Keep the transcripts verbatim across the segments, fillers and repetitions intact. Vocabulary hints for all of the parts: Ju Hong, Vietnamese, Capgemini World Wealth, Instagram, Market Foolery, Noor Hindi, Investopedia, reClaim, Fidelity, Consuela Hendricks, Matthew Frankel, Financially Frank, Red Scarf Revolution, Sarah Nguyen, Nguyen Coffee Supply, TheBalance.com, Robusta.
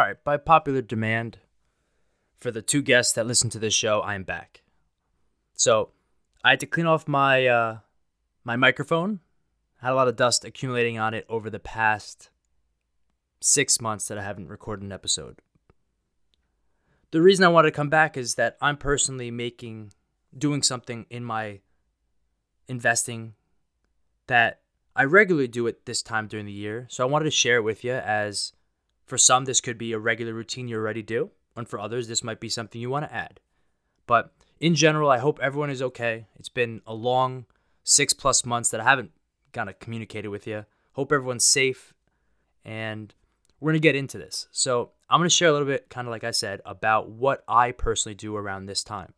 All right, by popular demand, for the two guests that listen to this show, I am back. So I had to clean off my uh, my microphone. I had a lot of dust accumulating on it over the past six months that I haven't recorded an episode. The reason I wanted to come back is that I'm personally making, doing something in my investing that I regularly do at this time during the year. So I wanted to share it with you, as for some, this could be a regular routine you already do. And for others, this might be something you want to add. But in general, I hope everyone is okay. It's been a long six plus months that I haven't kind of communicated with you. Hope everyone's safe. And we're going to get into this. So I'm going to share a little bit, kind of like I said, about what I personally do around this time.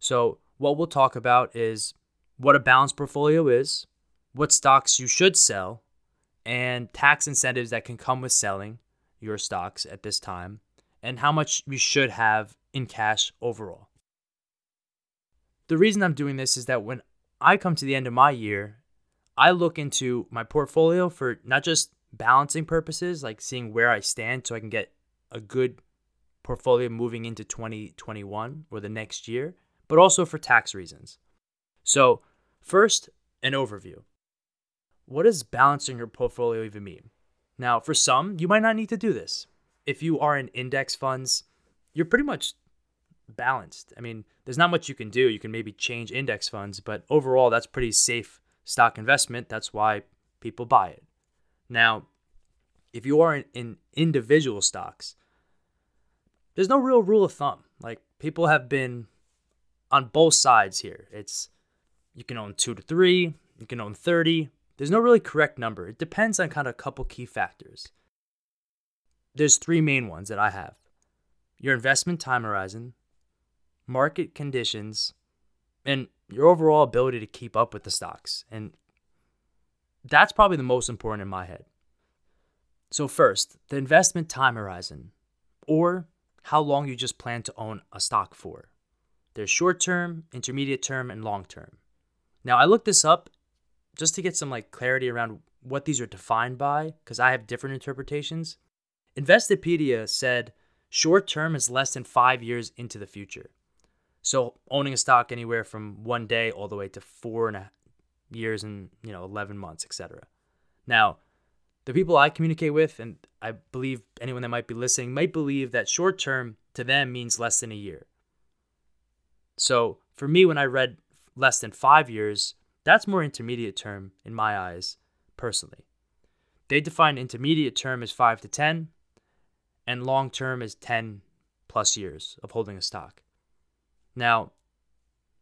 So what we'll talk about is what a balanced portfolio is, what stocks you should sell, and tax incentives that can come with selling your stocks at this time, and how much you should have in cash overall. The reason I'm doing this is that when I come to the end of my year, I look into my portfolio for not just balancing purposes, like seeing where I stand so I can get a good portfolio moving into twenty twenty-one or the next year, but also for tax reasons. So first, an overview. What does balancing your portfolio even mean? Now, for some, you might not need to do this. If you are in index funds, you're pretty much balanced. I mean, there's not much you can do. You can maybe change index funds, but overall, that's pretty safe stock investment. That's why people buy it. Now, if you are in, in individual stocks, there's no real rule of thumb. Like, people have been on both sides here. It's you can own two to three, you can own thirty. There's no really correct number. It depends on kind of a couple key factors. There's three main ones that I have: your investment time horizon, market conditions, and your overall ability to keep up with the stocks. And that's probably the most important in my head. So first, the investment time horizon, or how long you just plan to own a stock for. There's short-term, intermediate-term, and long-term. Now, I looked this up just to get some like clarity around what these are defined by, because I have different interpretations. Investopedia said short-term is less than five years into the future. So owning a stock anywhere from one day all the way to four and a half years and, you know, eleven months, et cetera. Now, the people I communicate with, and I believe anyone that might be listening, might believe that short-term to them means less than a year. So for me, when I read less than five years, that's more intermediate term in my eyes, personally. They define intermediate term as five to ten, and long term as ten plus years of holding a stock. Now,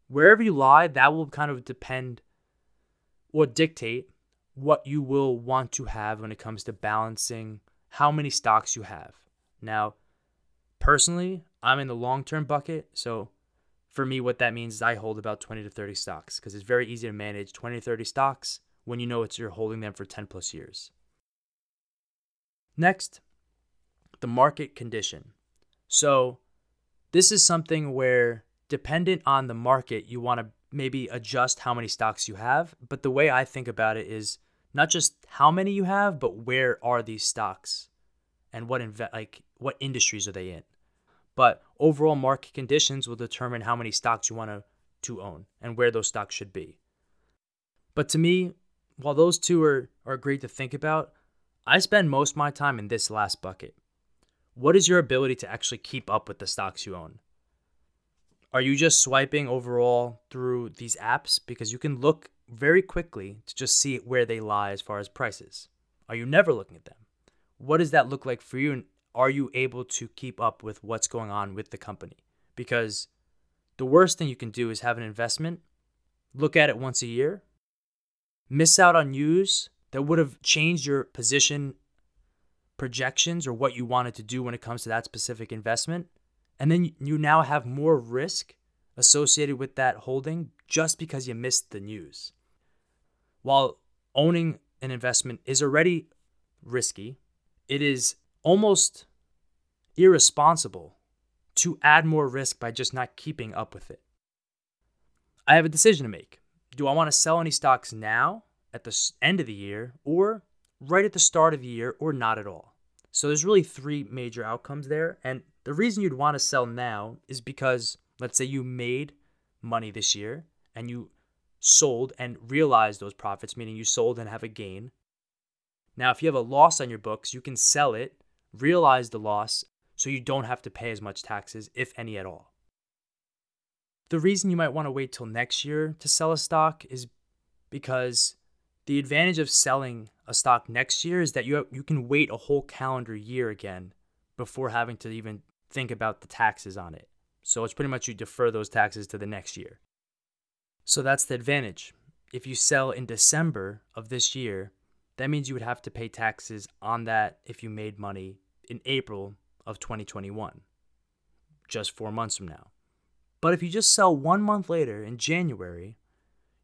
wherever you lie, that will kind of depend or dictate what you will want to have when it comes to balancing how many stocks you have. Now, personally, I'm in the long term bucket. So for me, what that means is I hold about twenty to thirty stocks, because it's very easy to manage twenty to thirty stocks when you know it's you're holding them for ten plus years. Next, the market condition. So this is something where, dependent on the market, you want to maybe adjust how many stocks you have. But the way I think about it is not just how many you have, but where are these stocks and what inve- like what industries are they in. But overall market conditions will determine how many stocks you want to, to own and where those stocks should be. But to me, while those two are, are great to think about, I spend most of my time in this last bucket. What is your ability to actually keep up with the stocks you own? Are you just swiping overall through these apps? Because you can look very quickly to just see where they lie as far as prices. Are you never looking at them? What does that look like for you? And are you able to keep up with what's going on with the company? Because the worst thing you can do is have an investment, look at it once a year, miss out on news that would have changed your position projections or what you wanted to do when it comes to that specific investment. And then you now have more risk associated with that holding just because you missed the news. While owning an investment is already risky, it is almost irresponsible to add more risk by just not keeping up with it. I have a decision to make. Do I want to sell any stocks now at the end of the year, or right at the start of the year, or not at all? So there's really three major outcomes there. And the reason you'd want to sell now is because, let's say you made money this year and you sold and realized those profits, meaning you sold and have a gain. Now, if you have a loss on your books, you can sell it, realize the loss, so you don't have to pay as much taxes, if any at all. The reason you might want to wait till next year to sell a stock is because the advantage of selling a stock next year is that you have, you can wait a whole calendar year again before having to even think about the taxes on it. So it's pretty much you defer those taxes to the next year. So that's the advantage. If you sell in December of this year, that means you would have to pay taxes on that if you made money in April of twenty twenty-one, just four months from now. But if you just sell one month later in January,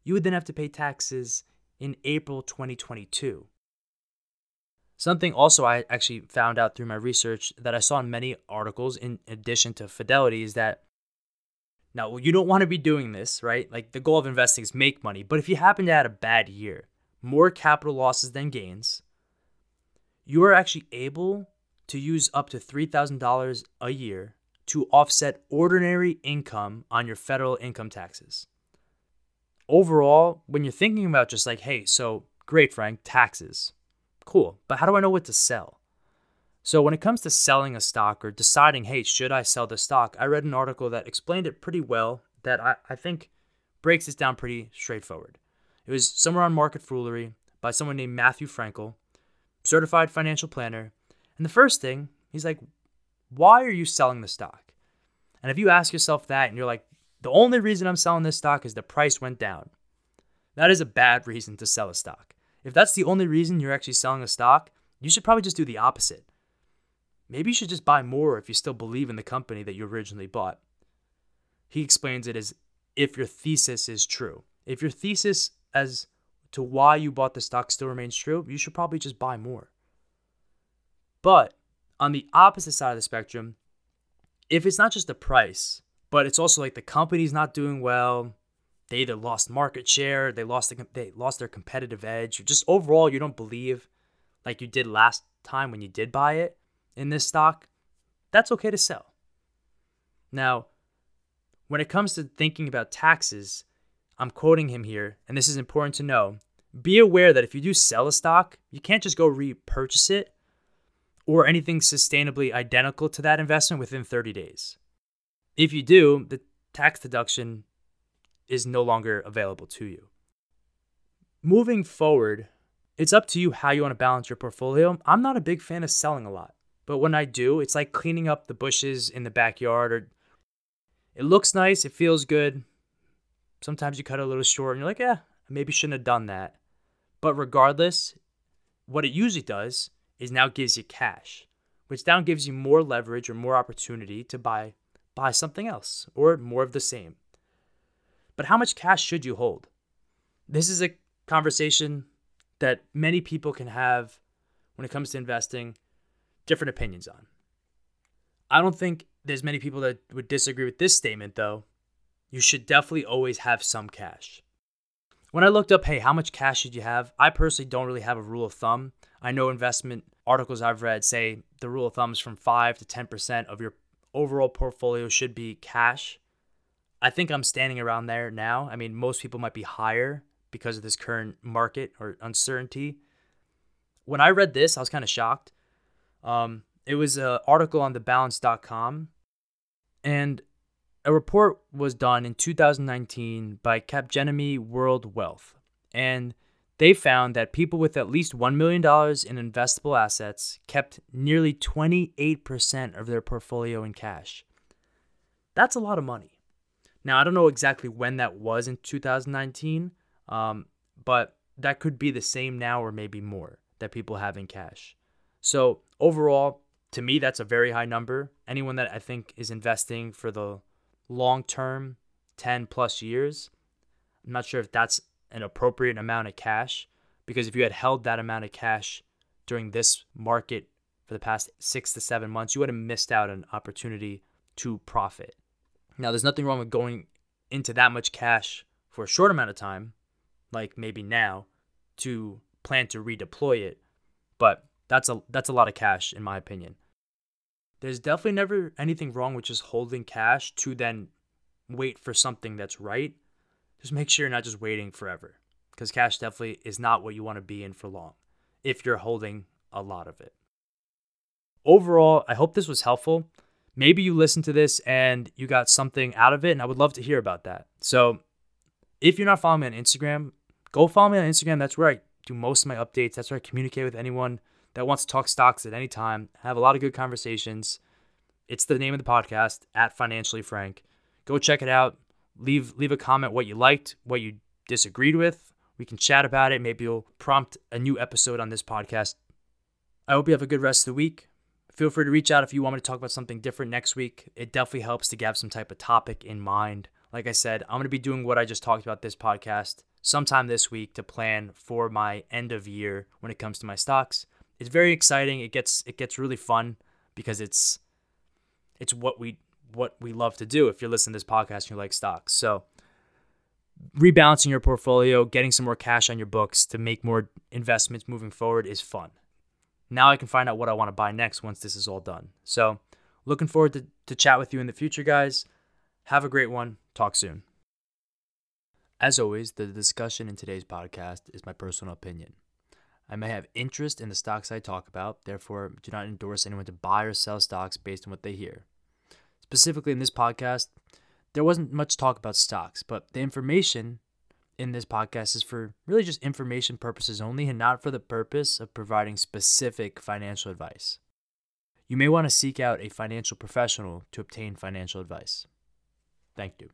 you would then have to pay taxes in April twenty twenty-two. Something also I actually found out through my research that I saw in many articles in addition to Fidelity is that, now you don't want to be doing this, right? Like the goal of investing is make money, but if you happen to have a bad year, more capital losses than gains, you are actually able to use up to three thousand dollars a year to offset ordinary income on your federal income taxes. Overall, when you're thinking about just like, hey, so great, Frank, taxes. Cool, but how do I know what to sell? So when it comes to selling a stock or deciding, hey, should I sell the stock? I read an article that explained it pretty well that I, I think breaks this down pretty straightforward. It was somewhere on Market Foolery by someone named Matthew Frankel, certified financial planner. And the first thing, he's like, why are you selling the stock? And if you ask yourself that and you're like, the only reason I'm selling this stock is the price went down, that is a bad reason to sell a stock. If that's the only reason you're actually selling a stock, you should probably just do the opposite. Maybe you should just buy more if you still believe in the company that you originally bought. He explains it as if your thesis is true. If your thesis as to why you bought the stock still remains true, you should probably just buy more. But on the opposite side of the spectrum, if it's not just the price, but it's also like the company's not doing well, they either lost market share, they lost the, they lost their competitive edge, or just overall you don't believe like you did last time when you did buy it in this stock, that's okay to sell. Now, when it comes to thinking about taxes, I'm quoting him here, and this is important to know. Be aware that if you do sell a stock, you can't just go repurchase it or anything sustainably identical to that investment within thirty days. If you do, the tax deduction is no longer available to you. Moving forward, it's up to you how you want to balance your portfolio. I'm not a big fan of selling a lot, but when I do, it's like cleaning up the bushes in the backyard. Or it looks nice, it feels good. Sometimes you cut it a little short and you're like, yeah, I maybe shouldn't have done that. But regardless, what it usually does is now gives you cash, which now gives you more leverage or more opportunity to buy buy something else or more of the same. But how much cash should you hold? This is a conversation that many people can have when it comes to investing, different opinions on. I don't think there's many people that would disagree with this statement, though. You should definitely always have some cash. When I looked up, hey, how much cash should you have? I personally don't really have a rule of thumb. I know investment articles I've read say the rule of thumb is from five to ten percent of your overall portfolio should be cash. I think I'm standing around there now. I mean, most people might be higher because of this current market or uncertainty. When I read this, I was kind of shocked. Um, it was an article on the balance dot com, and a report was done in two thousand nineteen by Capgemini World Wealth, and they found that people with at least one million dollars in investable assets kept nearly twenty-eight percent of their portfolio in cash. That's a lot of money. Now, I don't know exactly when that was in two thousand nineteen, um, but that could be the same now or maybe more that people have in cash. So overall, to me, that's a very high number. Anyone that I think is investing for the long-term, ten plus years. I'm not sure if that's an appropriate amount of cash, because if you had held that amount of cash during this market for the past six to seven months, you would have missed out on an opportunity to profit. Now, there's nothing wrong with going into that much cash for a short amount of time, like maybe now, to plan to redeploy it. But That's a that's a lot of cash, in my opinion. There's definitely never anything wrong with just holding cash to then wait for something that's right. Just make sure you're not just waiting forever, because cash definitely is not what you want to be in for long if you're holding a lot of it. Overall, I hope this was helpful. Maybe you listened to this and you got something out of it, and I would love to hear about that. So if you're not following me on Instagram, go follow me on Instagram. That's where I do most of my updates. That's where I communicate with anyone that wants to talk stocks at any time. I have a lot of good conversations. It's the name of the podcast, at Financially Frank. Go check it out. Leave leave a comment what you liked, what you disagreed with. We can chat about it. Maybe you'll prompt a new episode on this podcast. I hope you have a good rest of the week. Feel free to reach out if you want me to talk about something different next week. It definitely helps to have some type of topic in mind. Like I said, I'm going to be doing what I just talked about this podcast sometime this week to plan for my end of year when it comes to my stocks. It's very exciting. It gets it gets really fun because it's it's what we what we love to do if you're listening to this podcast and you like stocks. So rebalancing your portfolio, getting some more cash on your books to make more investments moving forward is fun. Now I can find out what I want to buy next once this is all done. So looking forward to, to chat with you in the future, guys. Have a great one. Talk soon. As always, the discussion in today's podcast is my personal opinion. I may have interest in the stocks I talk about, therefore do not endorse anyone to buy or sell stocks based on what they hear. Specifically in this podcast, there wasn't much talk about stocks, but the information in this podcast is for really just information purposes only and not for the purpose of providing specific financial advice. You may want to seek out a financial professional to obtain financial advice. Thank you.